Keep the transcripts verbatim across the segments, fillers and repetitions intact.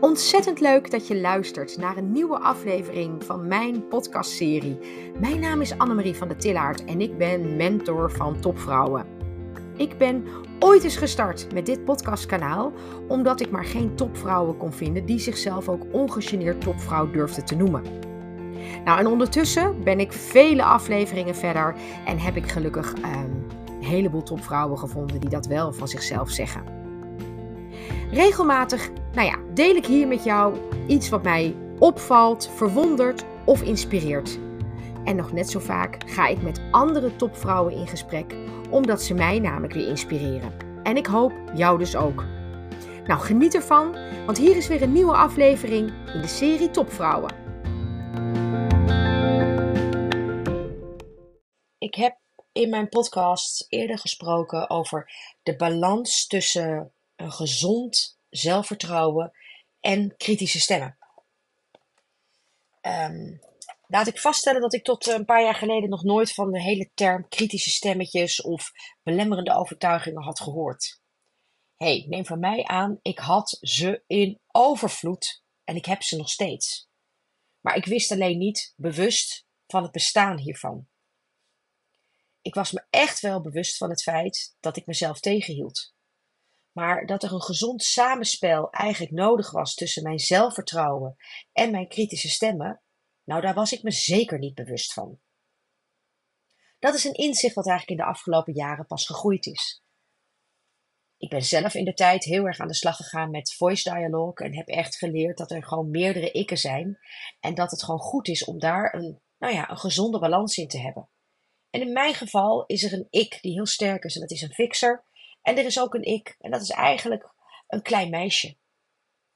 Ontzettend leuk dat je luistert naar een nieuwe aflevering van mijn podcastserie. Mijn naam is Annemarie van den Tillaart en ik ben mentor van Topvrouwen. Ik ben ooit eens gestart met dit podcastkanaal omdat ik maar geen topvrouwen kon vinden die zichzelf ook ongegeneerd topvrouw durfden te noemen. Nou, en ondertussen ben ik vele afleveringen verder en heb ik gelukkig uh, een heleboel topvrouwen gevonden die dat wel van zichzelf zeggen. Regelmatig, nou ja, deel ik hier met jou iets wat mij opvalt, verwondert of inspireert. En nog net zo vaak ga ik met andere topvrouwen in gesprek, omdat ze mij namelijk weer inspireren. En ik hoop jou dus ook. Nou, geniet ervan, want hier is weer een nieuwe aflevering in de serie Topvrouwen. Ik heb in mijn podcast eerder gesproken over de balans tussen een gezond zelfvertrouwen en kritische stemmen. Um, laat ik vaststellen dat ik tot een paar jaar geleden nog nooit van de hele term kritische stemmetjes of belemmerende overtuigingen had gehoord. Hey, neem van mij aan, ik had ze in overvloed en ik heb ze nog steeds. Maar ik wist alleen niet bewust van het bestaan hiervan. Ik was me echt wel bewust van het feit dat ik mezelf tegenhield. Maar dat er een gezond samenspel eigenlijk nodig was tussen mijn zelfvertrouwen en mijn kritische stemmen, nou daar was ik me zeker niet bewust van. Dat is een inzicht wat eigenlijk in de afgelopen jaren pas gegroeid is. Ik ben zelf in de tijd heel erg aan de slag gegaan met voice dialogue en heb echt geleerd dat er gewoon meerdere ikken zijn en dat het gewoon goed is om daar een, nou ja, een gezonde balans in te hebben. En in mijn geval is er een ik die heel sterk is en dat is een fixer. En er is ook een ik, en dat is eigenlijk een klein meisje.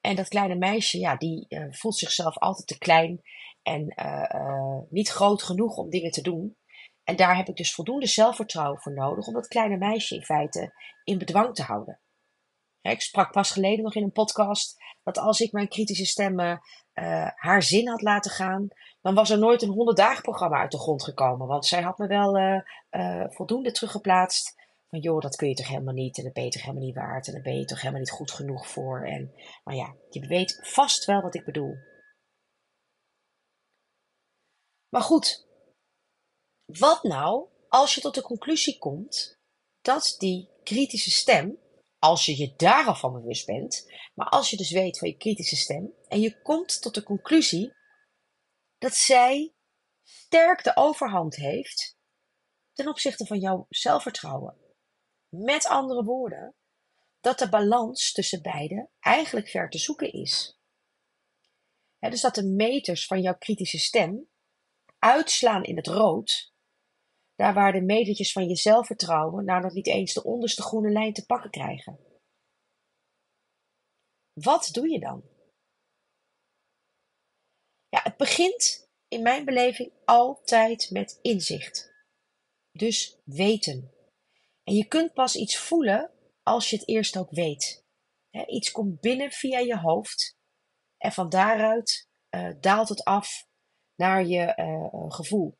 En dat kleine meisje, ja, die uh, voelt zichzelf altijd te klein en uh, uh, niet groot genoeg om dingen te doen. En daar heb ik dus voldoende zelfvertrouwen voor nodig om dat kleine meisje in feite in bedwang te houden. Ja, ik sprak pas geleden nog in een podcast dat als ik mijn kritische stemmen uh, haar zin had laten gaan, dan was er nooit een honderd dagen programma uit de grond gekomen. Want zij had me wel uh, uh, voldoende teruggeplaatst. Van joh, dat kun je toch helemaal niet en dat ben je toch helemaal niet waard en daar ben je toch helemaal niet goed genoeg voor. En nou ja, je weet vast wel wat ik bedoel. Maar goed, wat nou als je tot de conclusie komt dat die kritische stem, als je je daar al van bewust bent, maar als je dus weet van je kritische stem en je komt tot de conclusie dat zij sterk de overhand heeft ten opzichte van jouw zelfvertrouwen. Met andere woorden, dat de balans tussen beide eigenlijk ver te zoeken is. He, dus dat de meters van jouw kritische stem uitslaan in het rood, daar waar de metertjes van je zelfvertrouwen nou nog niet eens de onderste groene lijn te pakken krijgen. Wat doe je dan? Ja, het begint in mijn beleving altijd met inzicht. Dus weten. En je kunt pas iets voelen als je het eerst ook weet. He, iets komt binnen via je hoofd en van daaruit uh, daalt het af naar je uh, gevoel.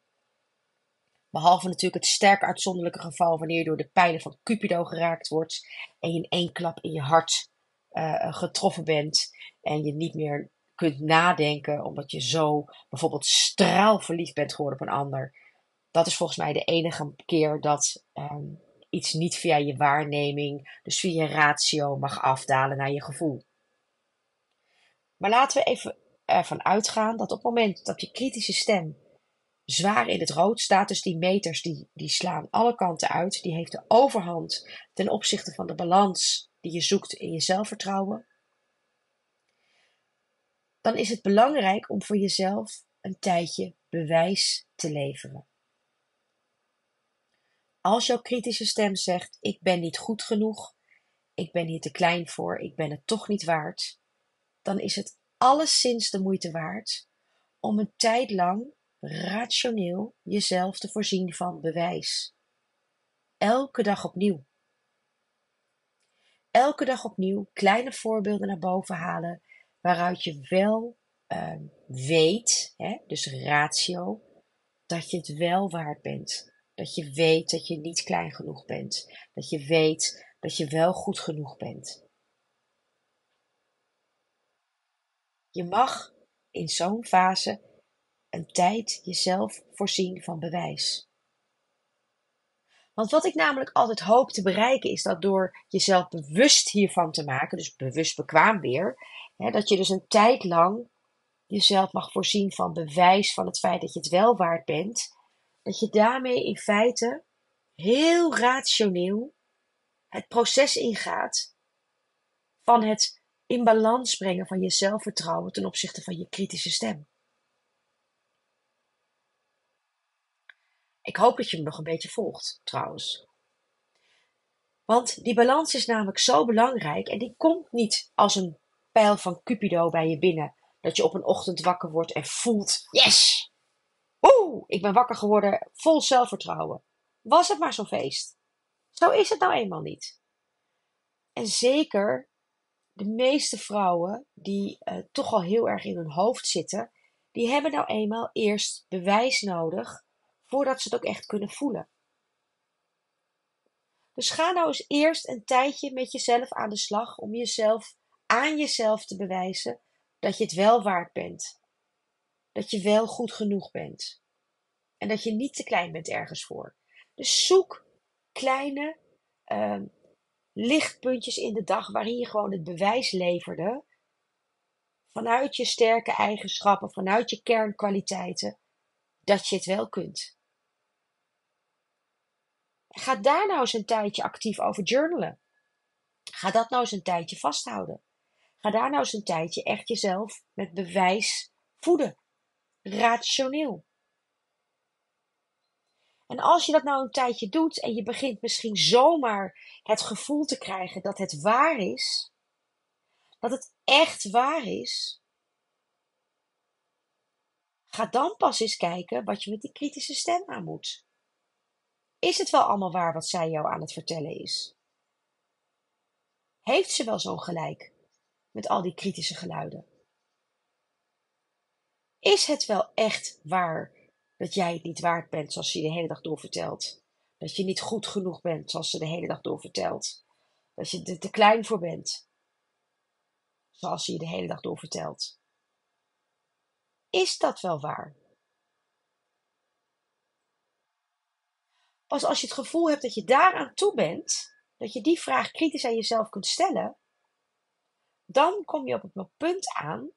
Behalve natuurlijk het sterk uitzonderlijke geval wanneer je door de pijlen van Cupido geraakt wordt en je in één klap in je hart uh, getroffen bent en je niet meer kunt nadenken omdat je zo bijvoorbeeld straalverliefd bent geworden op een ander. Dat is volgens mij de enige keer dat Um, iets niet via je waarneming, dus via je ratio mag afdalen naar je gevoel. Maar laten we even ervan uitgaan dat op het moment dat je kritische stem zwaar in het rood staat, dus die meters die, die slaan alle kanten uit, die heeft de overhand ten opzichte van de balans die je zoekt in je zelfvertrouwen, dan is het belangrijk om voor jezelf een tijdje bewijs te leveren. Als jouw kritische stem zegt, ik ben niet goed genoeg, ik ben hier te klein voor, ik ben het toch niet waard, dan is het alleszins de moeite waard om een tijd lang rationeel jezelf te voorzien van bewijs. Elke dag opnieuw. Elke dag opnieuw kleine voorbeelden naar boven halen, waaruit je wel uh, weet, hè, dus ratio, dat je het wel waard bent. Dat je weet dat je niet klein genoeg bent. Dat je weet dat je wel goed genoeg bent. Je mag in zo'n fase een tijd jezelf voorzien van bewijs. Want wat ik namelijk altijd hoop te bereiken is dat door jezelf bewust hiervan te maken, dus bewust bekwaam weer, hè, dat je dus een tijd lang jezelf mag voorzien van bewijs van het feit dat je het wel waard bent, dat je daarmee in feite heel rationeel het proces ingaat van het in balans brengen van je zelfvertrouwen ten opzichte van je kritische stem. Ik hoop dat je me nog een beetje volgt, trouwens. Want die balans is namelijk zo belangrijk en die komt niet als een pijl van Cupido bij je binnen, dat je op een ochtend wakker wordt en voelt, yes! Oeh, ik ben wakker geworden, vol zelfvertrouwen. Was het maar zo'n feest. Zo is het nou eenmaal niet. En zeker de meeste vrouwen die uh, toch al heel erg in hun hoofd zitten, die hebben nou eenmaal eerst bewijs nodig voordat ze het ook echt kunnen voelen. Dus ga nou eens eerst een tijdje met jezelf aan de slag om jezelf aan jezelf te bewijzen dat je het wel waard bent. Dat je wel goed genoeg bent. En dat je niet te klein bent ergens voor. Dus zoek kleine uh, lichtpuntjes in de dag waarin je gewoon het bewijs leverde vanuit je sterke eigenschappen, vanuit je kernkwaliteiten, dat je het wel kunt. Ga daar nou eens een tijdje actief over journalen. Ga dat nou eens een tijdje vasthouden. Ga daar nou eens een tijdje echt jezelf met bewijs voeden. Rationeel. En als je dat nou een tijdje doet en je begint misschien zomaar het gevoel te krijgen dat het waar is, dat het echt waar is, ga dan pas eens kijken wat je met die kritische stem aan moet. Is het wel allemaal waar wat zij jou aan het vertellen is? Heeft ze wel zo'n gelijk met al die kritische geluiden? Is het wel echt waar dat jij het niet waard bent zoals ze je de hele dag door vertelt? Dat je niet goed genoeg bent zoals ze de hele dag door vertelt? Dat je er te klein voor bent zoals ze je de hele dag door vertelt? Is dat wel waar? Pas als je het gevoel hebt dat je daaraan toe bent, dat je die vraag kritisch aan jezelf kunt stellen, dan kom je op het punt aan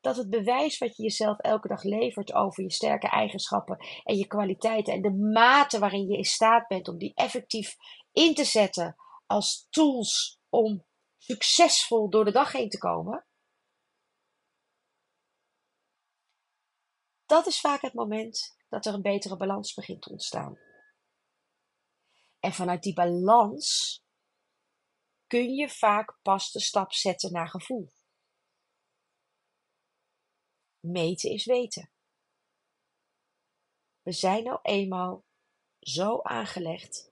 dat het bewijs wat je jezelf elke dag levert over je sterke eigenschappen en je kwaliteiten en de mate waarin je in staat bent om die effectief in te zetten als tools om succesvol door de dag heen te komen, dat is vaak het moment dat er een betere balans begint te ontstaan. En vanuit die balans kun je vaak pas de stap zetten naar gevoel. Meten is weten. We zijn nou eenmaal zo aangelegd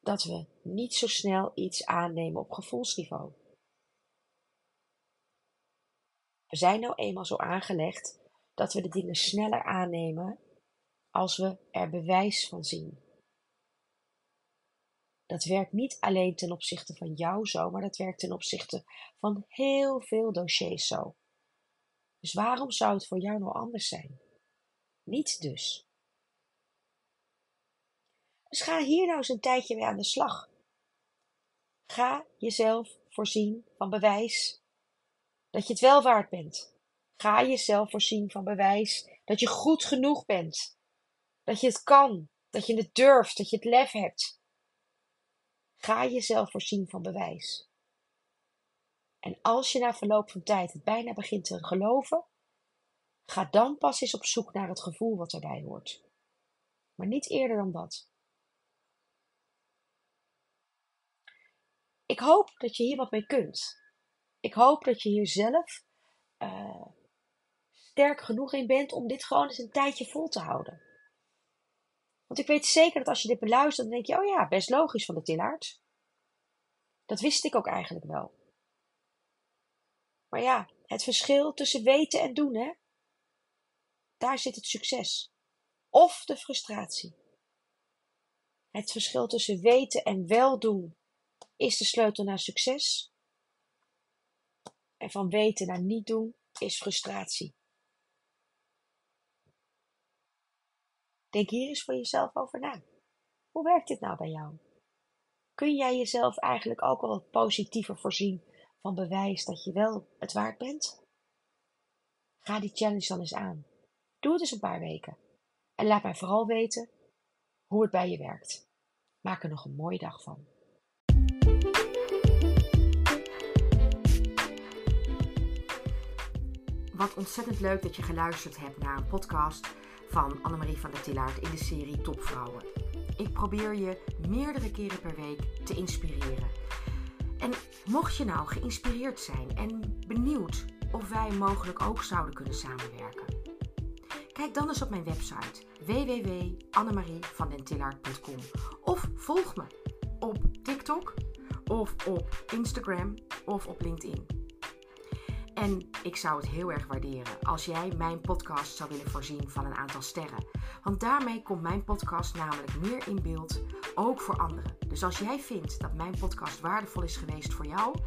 dat we niet zo snel iets aannemen op gevoelsniveau. We zijn nou eenmaal zo aangelegd dat we de dingen sneller aannemen als we er bewijs van zien. Dat werkt niet alleen ten opzichte van jou zo, maar dat werkt ten opzichte van heel veel dossiers zo. Dus waarom zou het voor jou nou anders zijn? Niet dus. Dus ga hier nou eens een tijdje mee aan de slag. Ga jezelf voorzien van bewijs dat je het wel waard bent. Ga jezelf voorzien van bewijs dat je goed genoeg bent. Dat je het kan, dat je het durft, dat je het lef hebt. Ga jezelf voorzien van bewijs. En als je na verloop van tijd het bijna begint te geloven, ga dan pas eens op zoek naar het gevoel wat erbij hoort. Maar niet eerder dan dat. Ik hoop dat je hier wat mee kunt. Ik hoop dat je hier zelf uh, sterk genoeg in bent om dit gewoon eens een tijdje vol te houden. Want ik weet zeker dat als je dit beluistert, dan denk je, oh ja, best logisch van de Tillaart. Dat wist ik ook eigenlijk wel. Maar ja, het verschil tussen weten en doen, hè? Daar zit het succes. Of de frustratie. Het verschil tussen weten en wel doen is de sleutel naar succes. En van weten naar niet doen is frustratie. Denk hier eens voor jezelf over na. Hoe werkt dit nou bij jou? Kun jij jezelf eigenlijk ook wel wat positiever voorzien van bewijs dat je wel het waard bent? Ga die challenge dan eens aan. Doe het eens een paar weken. En laat mij vooral weten hoe het bij je werkt. Maak er nog een mooie dag van. Wat ontzettend leuk dat je geluisterd hebt naar een podcast van Annemarie van den Tillaart in de serie Topvrouwen. Ik probeer je meerdere keren per week te inspireren. En mocht je nou geïnspireerd zijn en benieuwd of wij mogelijk ook zouden kunnen samenwerken, kijk dan eens op mijn website w w w punt annemarievandentillaart punt com of volg me op TikTok of op Instagram of op LinkedIn. En ik zou het heel erg waarderen als jij mijn podcast zou willen voorzien van een aantal sterren. Want daarmee komt mijn podcast namelijk meer in beeld, ook voor anderen. Dus als jij vindt dat mijn podcast waardevol is geweest voor jou,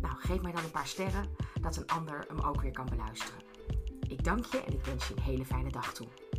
nou geef mij dan een paar sterren, dat een ander hem ook weer kan beluisteren. Ik dank je en ik wens je een hele fijne dag toe.